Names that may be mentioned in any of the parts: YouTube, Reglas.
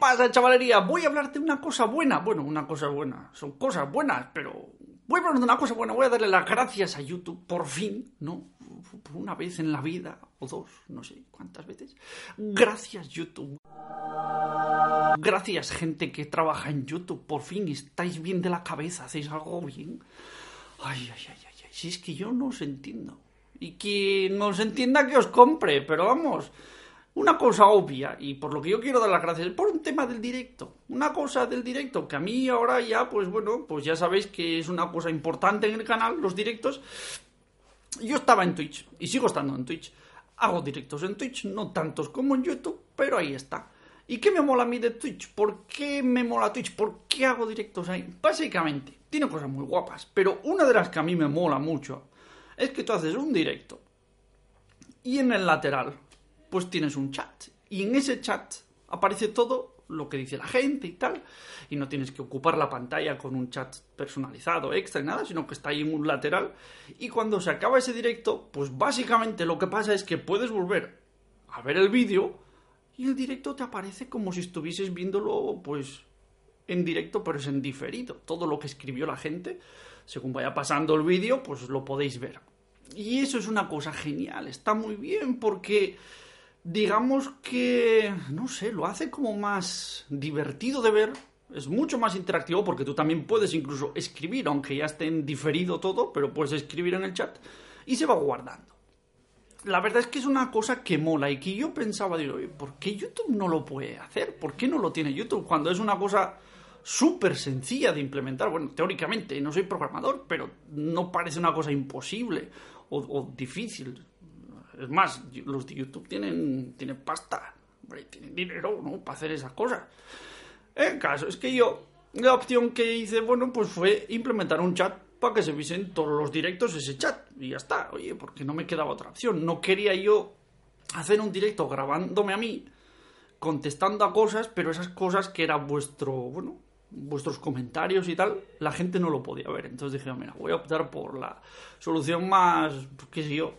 pasa, chavalería? Voy a hablarte de una cosa buena. Bueno, una cosa buena, son cosas buenas, pero voy a hablar de una cosa buena. Voy a darle las gracias a YouTube, por fin, ¿no? Por una vez en la vida, o dos, no sé cuántas veces. Gracias, YouTube. Gracias, gente que trabaja en YouTube. Por fin estáis bien de la cabeza, hacéis algo bien. Ay, si es que yo no os entiendo. Y quien no os entienda que os compre, pero vamos... Una cosa obvia, y por lo que yo quiero dar las gracias, por un tema del directo, una cosa del directo, que a mí ahora ya, pues bueno, pues ya sabéis que es una cosa importante en el canal, los directos. Yo estaba en Twitch, y sigo estando en Twitch, hago directos en Twitch, no tantos como en YouTube, pero ahí está. ¿Y qué me mola a mí de Twitch? ¿Por qué me mola Twitch? ¿Por qué hago directos ahí? Básicamente, tiene cosas muy guapas, pero una de las que a mí me mola mucho es que tú haces un directo, y en el lateral... pues tienes un chat, y en ese chat aparece todo lo que dice la gente y tal, y no tienes que ocupar la pantalla con un chat personalizado, extra, nada, sino que está ahí en un lateral, y cuando se acaba ese directo, pues básicamente lo que pasa es que puedes volver a ver el vídeo, y el directo te aparece como si estuvieses viéndolo, pues, en directo, pero es en diferido, todo lo que escribió la gente, según vaya pasando el vídeo, pues lo podéis ver, y eso es una cosa genial, está muy bien, porque... digamos que, no sé, lo hace como más divertido de ver, es mucho más interactivo porque tú también puedes incluso escribir, aunque ya esté en diferido todo, pero puedes escribir en el chat y se va guardando. La verdad es que es una cosa que mola y que yo pensaba, digo, ¿por qué YouTube no lo puede hacer? ¿Por qué no lo tiene YouTube? Cuando es una cosa súper sencilla de implementar, bueno, teóricamente, no soy programador, pero no parece una cosa imposible o difícil. Es más, los de YouTube tienen pasta, hombre, tienen dinero, ¿no?, para hacer esas cosas. El caso es que yo, la opción que hice, bueno, pues fue implementar un chat para que se viesen todos los directos ese chat. Y ya está, oye, porque no me quedaba otra opción. No quería yo hacer un directo grabándome a mí, contestando a cosas, pero esas cosas que eran vuestros comentarios y tal, la gente no lo podía ver. Entonces dije, mira, voy a optar por la solución más, pues, qué sé yo,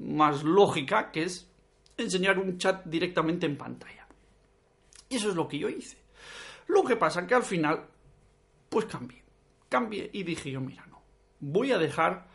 más lógica, que es enseñar un chat directamente en pantalla. Y eso es lo que yo hice. Lo que pasa que al final, pues cambié y dije yo, mira, no, voy a dejar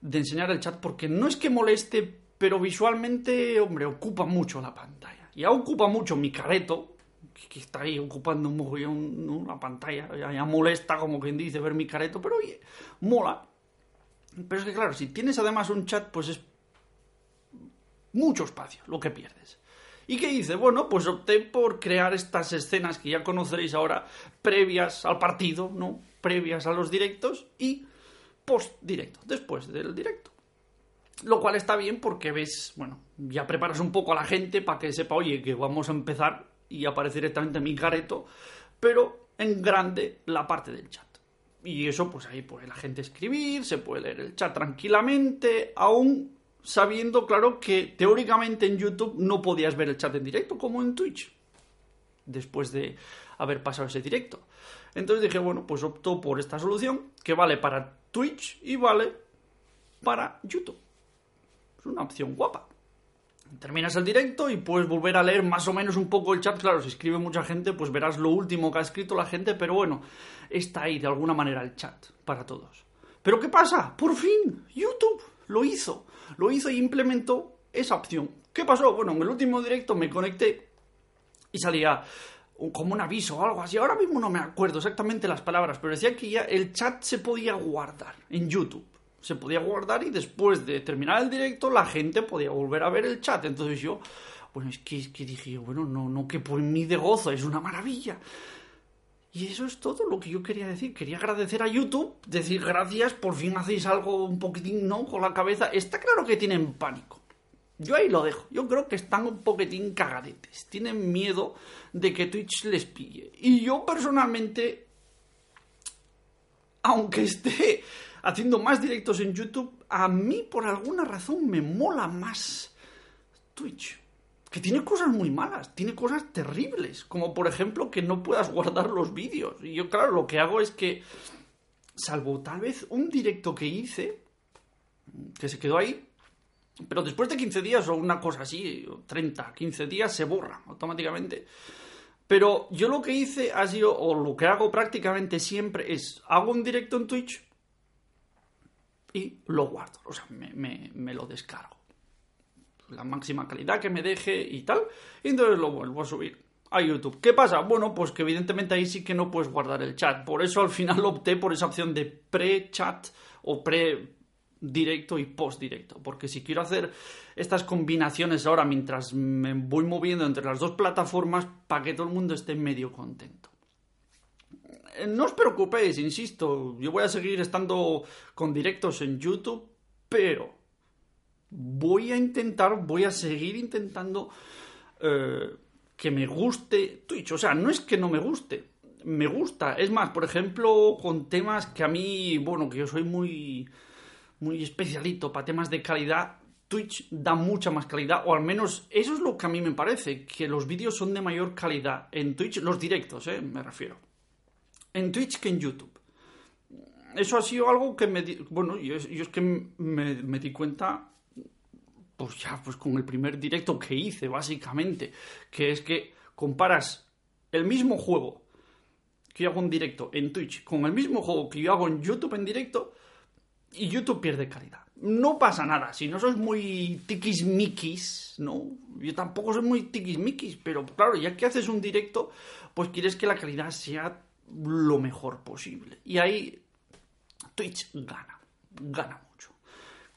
de enseñar el chat porque no es que moleste, pero visualmente, hombre, ocupa mucho la pantalla. Ya ocupa mucho mi careto, que está ahí ocupando un mogollón, ¿no?, la pantalla, ya molesta, como quien dice, ver mi careto, pero oye, mola. Pero es que claro, si tienes además un chat, pues es mucho espacio lo que pierdes. ¿Y qué hice? Bueno, pues opté por crear estas escenas que ya conoceréis ahora, previas al partido, ¿no?, previas a los directos y post-directo, después del directo. Lo cual está bien porque ves, bueno, ya preparas un poco a la gente para que sepa, oye, que vamos a empezar y aparece directamente mi careto, pero en grande la parte del chat. Y eso, pues ahí puede la gente escribir, se puede leer el chat tranquilamente, aún... sabiendo, claro, que teóricamente en YouTube no podías ver el chat en directo, como en Twitch, después de haber pasado ese directo. Entonces dije, bueno, pues opto por esta solución, que vale para Twitch y vale para YouTube. Es una opción guapa. Terminas el directo y puedes volver a leer más o menos un poco el chat. Claro, si escribe mucha gente, pues verás lo último que ha escrito la gente, pero bueno, está ahí de alguna manera el chat para todos. ¿Pero qué pasa? Por fin, YouTube lo hizo e implementó esa opción. ¿Qué pasó? Bueno, en el último directo me conecté y salía como un aviso o algo así. Ahora mismo no me acuerdo exactamente las palabras, pero decía que ya el chat se podía guardar en YouTube. Se podía guardar y después de terminar el directo la gente podía volver a ver el chat. Entonces yo, bueno, es que dije, bueno, no que por mí de gozo, es una maravilla. Y eso es todo lo que yo quería decir. Quería agradecer a YouTube, decir gracias, por fin hacéis algo un poquitín, ¿no?, con la cabeza. Está claro que tienen pánico. Yo ahí lo dejo. Yo creo que están un poquitín cagadetes. Tienen miedo de que Twitch les pille. Y yo personalmente, aunque esté haciendo más directos en YouTube, a mí por alguna razón me mola más Twitch. Que tiene cosas muy malas, tiene cosas terribles, como por ejemplo que no puedas guardar los vídeos. Y yo, claro, lo que hago es que, salvo tal vez un directo que hice, que se quedó ahí, pero después de 15 días o una cosa así, 30, 15 días, se borra automáticamente. Pero yo lo que hice ha sido, o lo que hago prácticamente siempre es, hago un directo en Twitch y lo guardo, o sea, me lo descargo. La máxima calidad que me deje y tal, y entonces lo vuelvo a subir a YouTube. ¿Qué pasa? Bueno, pues que evidentemente ahí sí que no puedes guardar el chat, por eso al final opté por esa opción de pre-chat o pre-directo y post-directo, porque si quiero hacer estas combinaciones ahora mientras me voy moviendo entre las dos plataformas para que todo el mundo esté medio contento. No os preocupéis, insisto, yo voy a seguir estando con directos en YouTube, pero voy a seguir intentando que me guste Twitch. O sea, no es que no me guste, me gusta. Es más, por ejemplo, con temas que a mí, bueno, que yo soy muy, muy especialito para temas de calidad, Twitch da mucha más calidad, o al menos eso es lo que a mí me parece, que los vídeos son de mayor calidad en Twitch, los directos, me refiero. En Twitch que en YouTube. Eso ha sido algo que yo es que me di cuenta, pues ya, pues con el primer directo que hice, básicamente, que es que comparas el mismo juego que yo hago en directo en Twitch con el mismo juego que yo hago en YouTube en directo, y YouTube pierde calidad. No pasa nada, si no sois muy tiquismiquis, ¿no? Yo tampoco soy muy tiquismiquis, pero claro, ya que haces un directo, pues quieres que la calidad sea lo mejor posible. Y ahí Twitch gana mucho.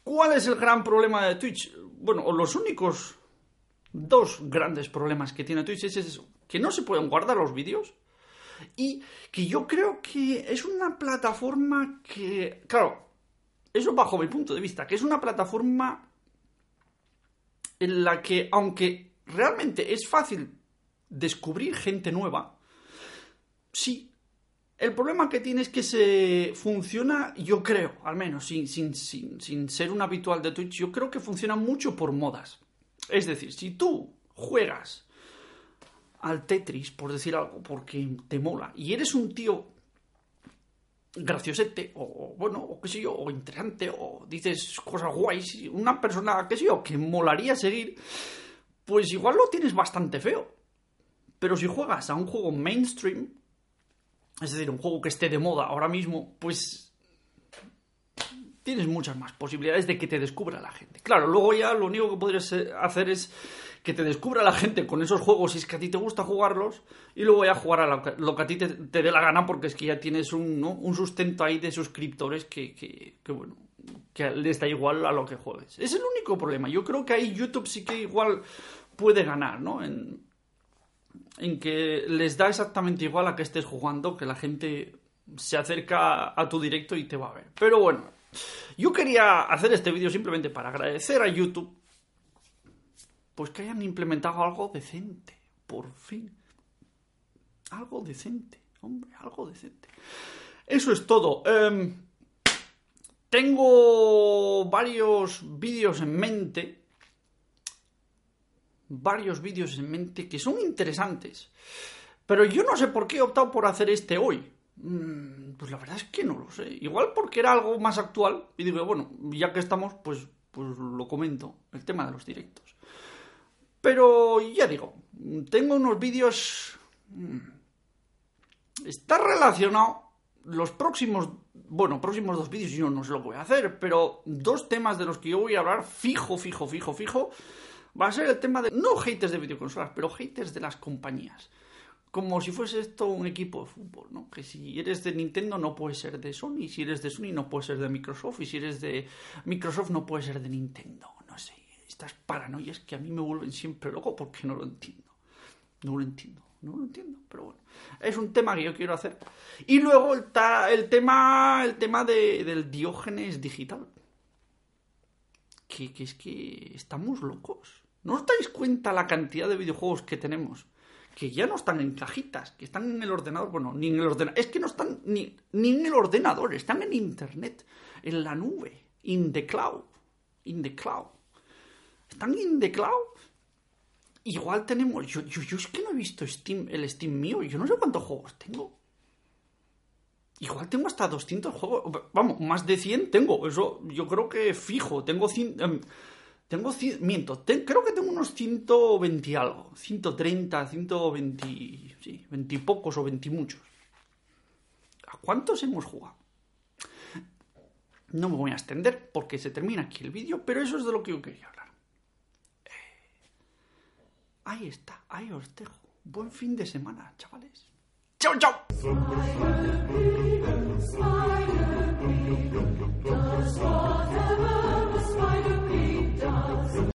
¿Cuál es el gran problema de Twitch? Bueno, los únicos dos grandes problemas que tiene Twitch es eso, que no se pueden guardar los vídeos, y que yo creo que es una plataforma que, claro, eso bajo mi punto de vista, que es una plataforma en la que, aunque realmente es fácil descubrir gente nueva, sí, el problema que tiene es que se funciona, yo creo, al menos sin ser un habitual de Twitch, yo creo que funciona mucho por modas. Es decir, si tú juegas al Tetris, por decir algo, porque te mola, y eres un tío graciosete, o bueno, o qué sé yo, o interesante, o dices cosas guays, una persona, qué sé yo, que molaría seguir, pues igual lo tienes bastante feo. Pero si juegas a un juego mainstream, es decir, un juego que esté de moda ahora mismo, pues tienes muchas más posibilidades de que te descubra la gente. Claro, luego ya lo único que podrías hacer es que te descubra la gente con esos juegos si es que a ti te gusta jugarlos, y luego ya jugar a lo que a ti te dé la gana, porque es que ya tienes un sustento ahí de suscriptores que bueno, que les da igual a lo que juegues. Es el único problema. Yo creo que ahí YouTube sí que igual puede ganar, ¿no? En que les da exactamente igual a que estés jugando, que la gente se acerca a tu directo y te va a ver. Pero bueno, yo quería hacer este vídeo simplemente para agradecer a YouTube, pues que hayan implementado algo decente, por fin. Algo decente, hombre, algo decente. Eso es todo. Tengo varios vídeos en mente. Varios vídeos en mente que son interesantes, pero yo no sé por qué he optado por hacer este hoy. Pues la verdad es que no lo sé. Igual porque era algo más actual y digo, bueno, ya que estamos, pues lo comento, el tema de los directos. Pero ya digo, tengo unos vídeos. Está relacionado los próximos, bueno, próximos dos vídeos yo no sé lo que voy a hacer, pero dos temas de los que yo voy a hablar fijo va a ser el tema de, no haters de videoconsolas, pero haters de las compañías. Como si fuese esto un equipo de fútbol, ¿no? Que si eres de Nintendo no puedes ser de Sony, si eres de Sony no puedes ser de Microsoft, y si eres de Microsoft no puedes ser de Nintendo. No sé, estas paranoias que a mí me vuelven siempre loco porque no lo entiendo. No lo entiendo, pero bueno. Es un tema que yo quiero hacer. Y luego el tema del Diógenes digital. Que es que estamos locos. ¿No os dais cuenta la cantidad de videojuegos que tenemos? Que ya no están en cajitas, que están en el ordenador. Bueno, ni en el ordenador. Es que no están ni en el ordenador. Están en internet, en la nube, in the cloud. Están in the cloud. Igual tenemos. Yo es que no he visto Steam, el Steam mío. Yo no sé cuántos juegos tengo. Igual tengo hasta 200 juegos. Vamos, más de 100 tengo. Eso yo creo que fijo. Tengo Tengo, miento, creo que tengo unos 120 y algo, 130, 120, sí, 20 y pocos o 20 y muchos. ¿A cuántos hemos jugado? No me voy a extender porque se termina aquí el vídeo, pero eso es de lo que yo quería hablar. Ahí está, ahí os dejo. Buen fin de semana, chavales. ¡Chao, chao!